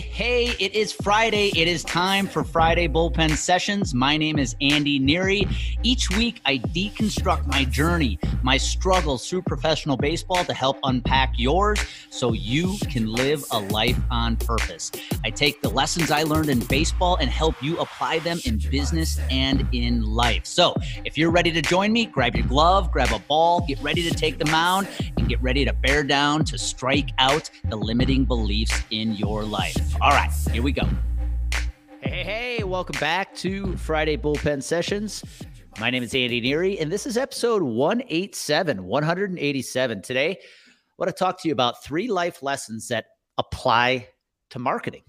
Hey, it is Friday. It is time for Friday Bullpen Sessions. My name is Andy Neary. Each week, I deconstruct my journey, my struggles through professional baseball to help unpack yours so you can live a life on purpose. I take the lessons I learned in baseball and help you apply them in business and in life. So if you're ready to join me, grab your glove, grab a ball, get ready to take the mound, and get ready to bear down to strike out the limiting beliefs in your life. All right, here we go. Hey, welcome back to Friday Bullpen Sessions. My name is Andy Neary, and this is episode 187. Today, I want to talk to you about three life lessons that apply to marketing,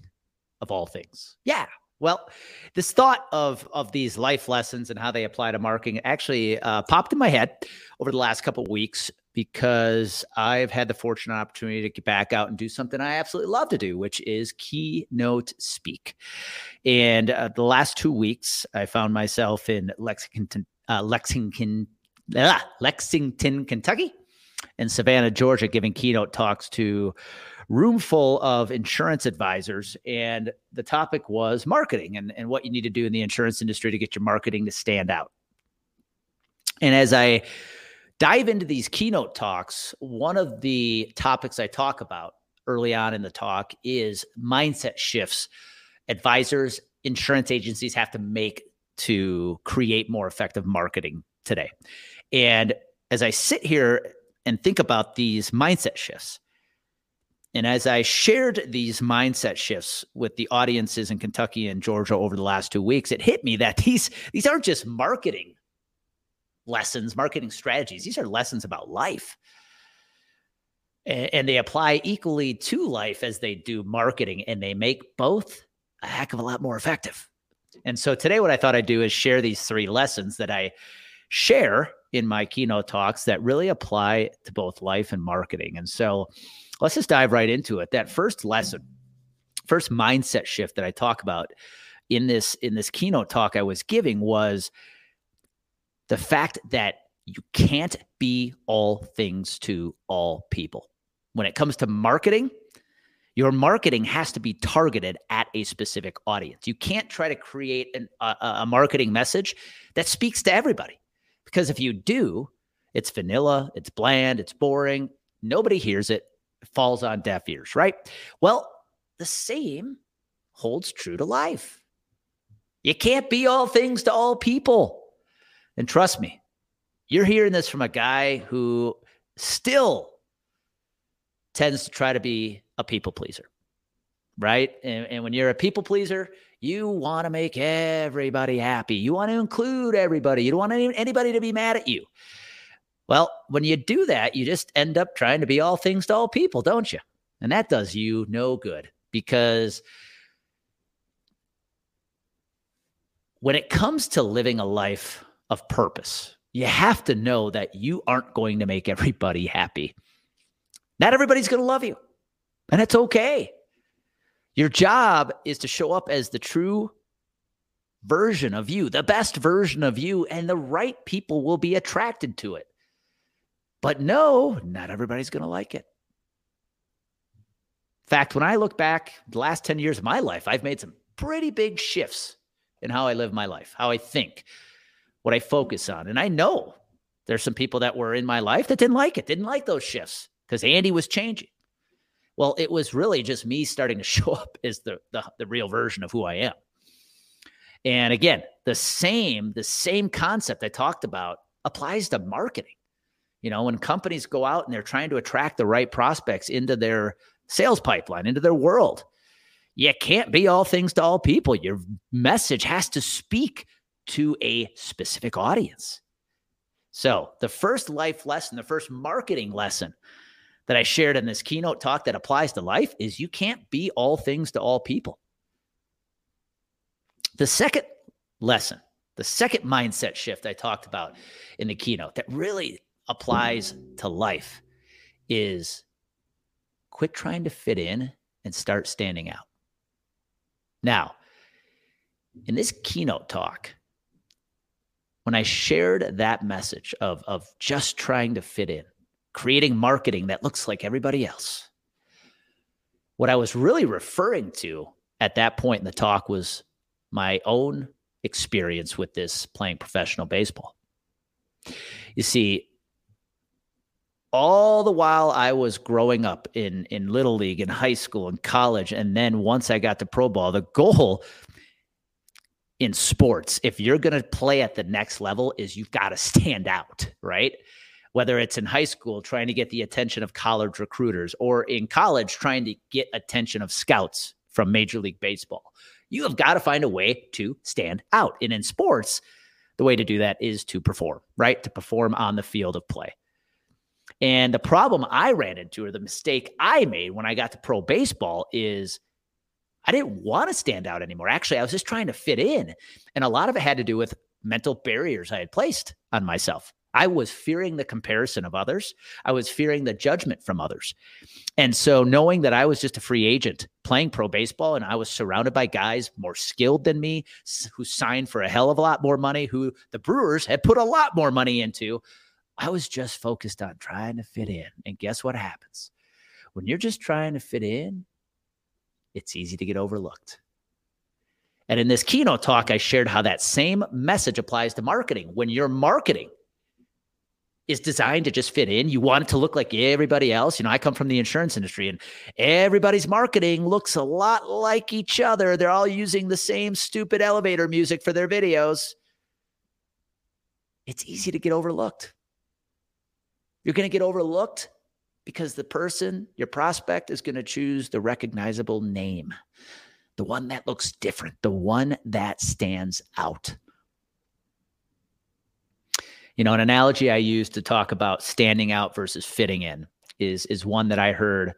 of all things. Yeah, well, this thought of these life lessons and how they apply to marketing actually popped in my head over the last couple of weeks, because I've had the fortunate opportunity to get back out and do something I absolutely love to do, which is keynote speak. And the last 2 weeks, I found myself in Lexington, Kentucky, and Savannah, Georgia, giving keynote talks to a room full of insurance advisors. And the topic was marketing and what you need to do in the insurance industry to get your marketing to stand out. And as I dive into these keynote talks, one of the topics I talk about early on in the talk is mindset shifts advisors, insurance agencies have to make to create more effective marketing today. And as I sit here and think about these mindset shifts, and as I shared these mindset shifts with the audiences in Kentucky and Georgia over the last 2 weeks, it hit me that these aren't just marketing lessons, marketing strategies. These are lessons about life. And they apply equally to life as they do marketing, and they make both a heck of a lot more effective. And so today what I thought I'd do is share these three lessons that I share in my keynote talks that really apply to both life and marketing. And so let's just dive right into it. That first lesson, first mindset shift that I talk about in this keynote talk I was giving was the fact that you can't be all things to all people. When it comes to marketing, your marketing has to be targeted at a specific audience. You can't try to create a marketing message that speaks to everybody, because if you do, it's vanilla, it's bland, it's boring. Nobody hears it. It falls on deaf ears, right? Well, the same holds true to life. You can't be all things to all people. And trust me, you're hearing this from a guy who still tends to try to be a people pleaser, right? And when you're a people pleaser, you want to make everybody happy. You want to include everybody. You don't want anybody to be mad at you. Well, when you do that, you just end up trying to be all things to all people, don't you? And that does you no good, because when it comes to living a life of purpose, you have to know that you aren't going to make everybody happy. Not everybody's going to love you, and it's okay. Your job is to show up as the true version of you, the best version of you, and the right people will be attracted to it. But no, not everybody's going to like it. In fact, when I look back the last 10 years of my life, I've made some pretty big shifts in how I live my life, how I think, what I focus on. And I know there's some people that were in my life that didn't like it, didn't like those shifts, because Andy was changing. Well, it was really just me starting to show up as the real version of who I am. And again, the same concept I talked about applies to marketing. You know, when companies go out and they're trying to attract the right prospects into their sales pipeline, into their world, you can't be all things to all people. Your message has to speak to a specific audience. So the first life lesson, the first marketing lesson that I shared in this keynote talk that applies to life is you can't be all things to all people. The second lesson, the second mindset shift I talked about in the keynote that really applies to life is quit trying to fit in and start standing out. Now, in this keynote talk, when I shared that message of just trying to fit in, creating marketing that looks like everybody else, What I was really referring to at that point in the talk was my own experience with this playing professional baseball. You see, all the while I was growing up in Little League, in high school, in college, and then once I got to pro ball, the goal in sports, if you're going to play at the next level, is you've got to stand out, right? Whether it's in high school, trying to get the attention of college recruiters, or in college, trying to get attention of scouts from Major League Baseball. You have got to find a way to stand out. And in sports, the way to do that is to perform, right? To perform on the field of play. And the problem I ran into, or the mistake I made when I got to pro baseball, is I didn't want to stand out anymore. Actually, I was just trying to fit in. And a lot of it had to do with mental barriers I had placed on myself. I was fearing the comparison of others. I was fearing the judgment from others. And so knowing that I was just a free agent playing pro baseball, and I was surrounded by guys more skilled than me, who signed for a hell of a lot more money, who the Brewers had put a lot more money into, I was just focused on trying to fit in. And guess what happens? When you're just trying to fit in, it's easy to get overlooked. And in this keynote talk, I shared how that same message applies to marketing. When you're marketing, is designed to just fit in. You want it to look like everybody else. You know, I come from the insurance industry, and everybody's marketing looks a lot like each other. They're all using the same stupid elevator music for their videos. It's easy to get overlooked. You're going to get overlooked because the person, your prospect, is going to choose the recognizable name, the one that looks different, the one that stands out. You know, an analogy I use to talk about standing out versus fitting in is one that I heard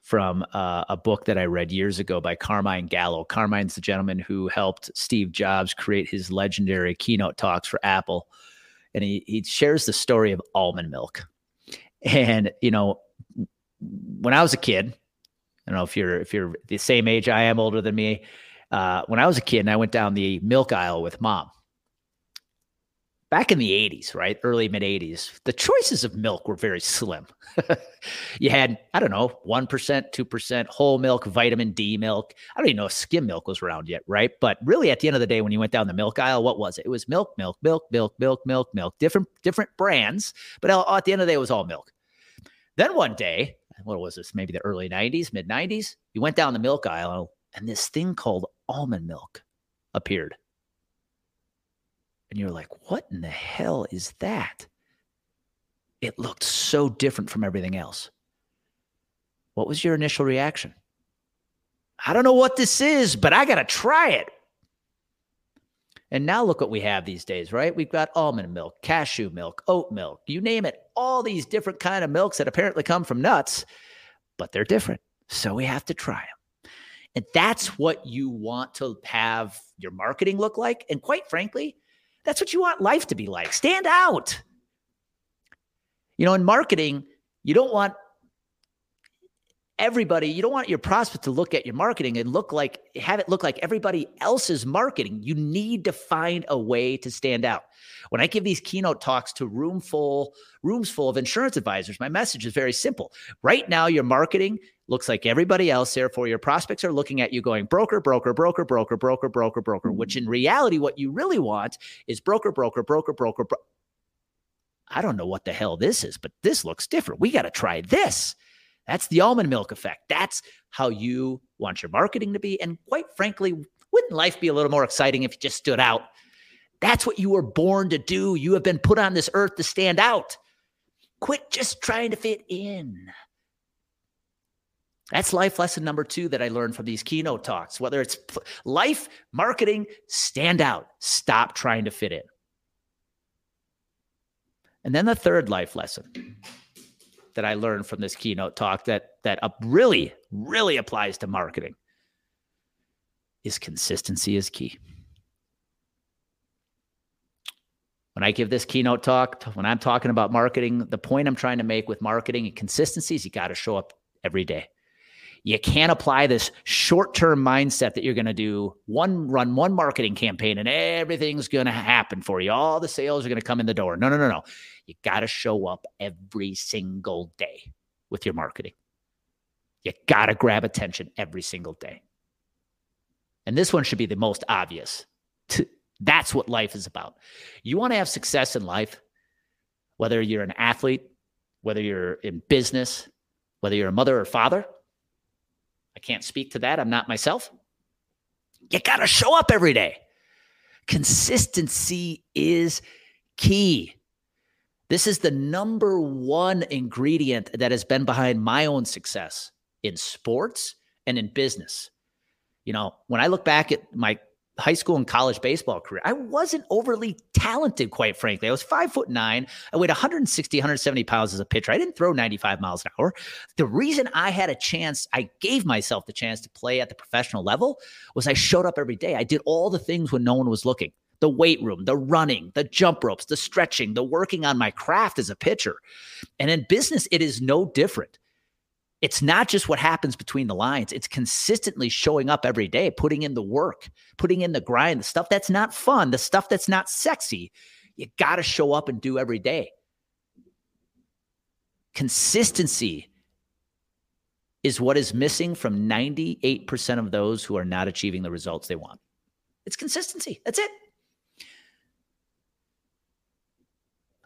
from a book that I read years ago by Carmine Gallo. Carmine's the gentleman who helped Steve Jobs create his legendary keynote talks for Apple. And he shares the story of almond milk. And, you know, when I was a kid, I don't know if you're the same age I am, older than me. When I was a kid and I went down the milk aisle with mom, back in the 80s, right? Early, mid 80s, the choices of milk were very slim. You had, I don't know, 1%, 2% whole milk, vitamin D milk. I don't even know if skim milk was around yet, right? But really at the end of the day, when you went down the milk aisle, what was it? It was milk, different brands. But at the end of the day, it was all milk. Then one day, what was this? Maybe the early 90s, mid 90s, you went down the milk aisle and this thing called almond milk appeared. And you're like, what in the hell is that? It looked so different from everything else. What was your initial reaction? I don't know what this is, but I got to try it. And now look what we have these days, right? We've got almond milk, cashew milk, oat milk, you name it, all these different kinds of milks that apparently come from nuts, but they're different. So we have to try them. And that's what you want to have your marketing look like. And quite frankly, that's what you want life to be like. Stand out. You know, in marketing, you don't want your prospect to look at your marketing and have it look like everybody else's marketing. You need to find a way to stand out. When I give these keynote talks to rooms full of insurance advisors, my message is very simple. Right now, your marketing looks like everybody else. Therefore, your prospects are looking at you going broker, broker, broker, broker, broker, broker, broker, which in reality, what you really want is broker, broker, broker, broker. I don't know what the hell this is, but this looks different. We got to try this. That's the almond milk effect. That's how you want your marketing to be. And quite frankly, wouldn't life be a little more exciting if you just stood out? That's what you were born to do. You have been put on this earth to stand out. Quit just trying to fit in. That's life lesson number 2 that I learned from these keynote talks. Whether it's life, marketing, stand out. Stop trying to fit in. And then the third life lesson that I learned from this keynote talk that really, really applies to marketing is consistency is key. When I give this keynote talk, when I'm talking about marketing, the point I'm trying to make with marketing and consistency is you got to show up every day. You can't apply this short-term mindset that you're going to do run one marketing campaign and everything's going to happen for you. All the sales are going to come in the door. No. You got to show up every single day with your marketing. You got to grab attention every single day. And this one should be the most obvious. That's what life is about. You want to have success in life, whether you're an athlete, whether you're in business, whether you're a mother or father. I can't speak to that. I'm not myself. You got to show up every day. Consistency is key. This is the number one ingredient that has been behind my own success in sports and in business. You know, when I look back at my high school and college baseball career, I wasn't overly talented, quite frankly. I was 5'9". I weighed 160, 170 pounds as a pitcher. I didn't throw 95 miles an hour. The reason I had a chance, I gave myself the chance to play at the professional level, was I showed up every day. I did all the things when no one was looking. The weight room, the running, the jump ropes, the stretching, the working on my craft as a pitcher. And in business, it is no different. It's not just what happens between the lines. It's consistently showing up every day, putting in the work, putting in the grind, the stuff that's not fun, the stuff that's not sexy. You got to show up and do every day. Consistency is what is missing from 98% of those who are not achieving the results they want. It's consistency. That's it.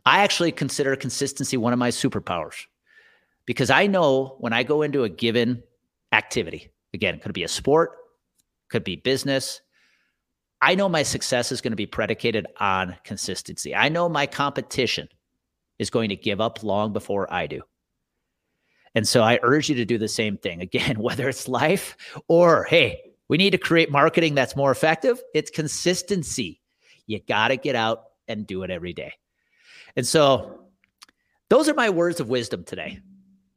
I actually consider consistency one of my superpowers. Because I know when I go into a given activity, again, it could be a sport, could be business, I know my success is going to be predicated on consistency. I know my competition is going to give up long before I do. And so I urge you to do the same thing. Again, whether it's life or, hey, we need to create marketing that's more effective, it's consistency. You got to get out and do it every day. And so those are my words of wisdom today.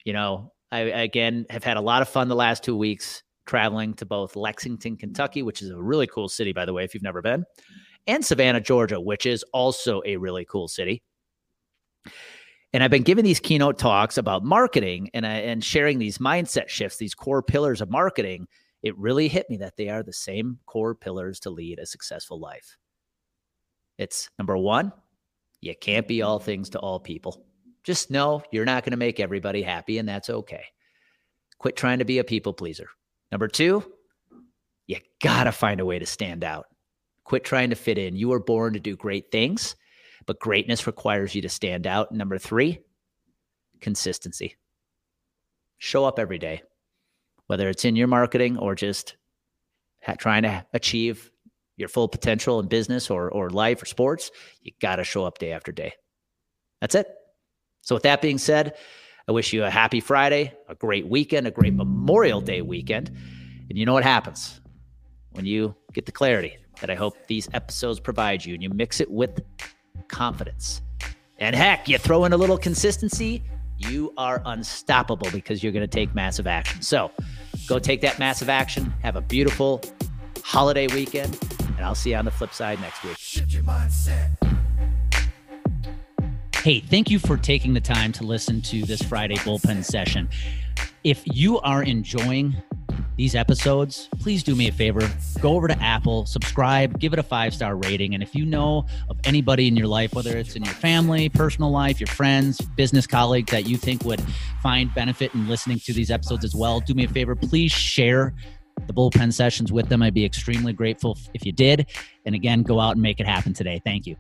You know, I, again, have had a lot of fun the last 2 weeks traveling to both Lexington, Kentucky, which is a really cool city, by the way, if you've never been, and Savannah, Georgia, which is also a really cool city. And I've been giving these keynote talks about marketing and sharing these mindset shifts, these core pillars of marketing. It really hit me that they are the same core pillars to lead a successful life. It's number one, you can't be all things to all people. Just know you're not going to make everybody happy, and that's okay. Quit trying to be a people pleaser. Number two, you got to find a way to stand out. Quit trying to fit in. You were born to do great things, but greatness requires you to stand out. Number three, consistency. Show up every day, whether it's in your marketing or just trying to achieve your full potential in business or life or sports. You got to show up day after day. That's it. So with that being said, I wish you a happy Friday, a great weekend, a great Memorial Day weekend. And you know what happens when you get the clarity that I hope these episodes provide you, and you mix it with confidence. And heck, you throw in a little consistency, you are unstoppable, because you're going to take massive action. So go take that massive action. Have a beautiful holiday weekend, and I'll see you on the flip side next week. Shift your mindset. Hey, thank you for taking the time to listen to this Friday bullpen session. If you are enjoying these episodes, please do me a favor. Go over to Apple, subscribe, give it a 5-star rating. And if you know of anybody in your life, whether it's in your family, personal life, your friends, business colleagues that you think would find benefit in listening to these episodes as well, do me a favor. Please share the bullpen sessions with them. I'd be extremely grateful if you did. And again, go out and make it happen today. Thank you.